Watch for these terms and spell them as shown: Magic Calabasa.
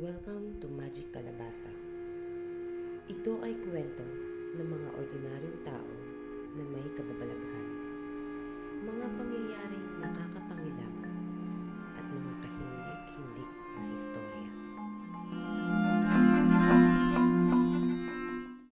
Welcome to Magic Calabasa. Ito ay kwento ng mga ordinaryong tao na may kababalaghan.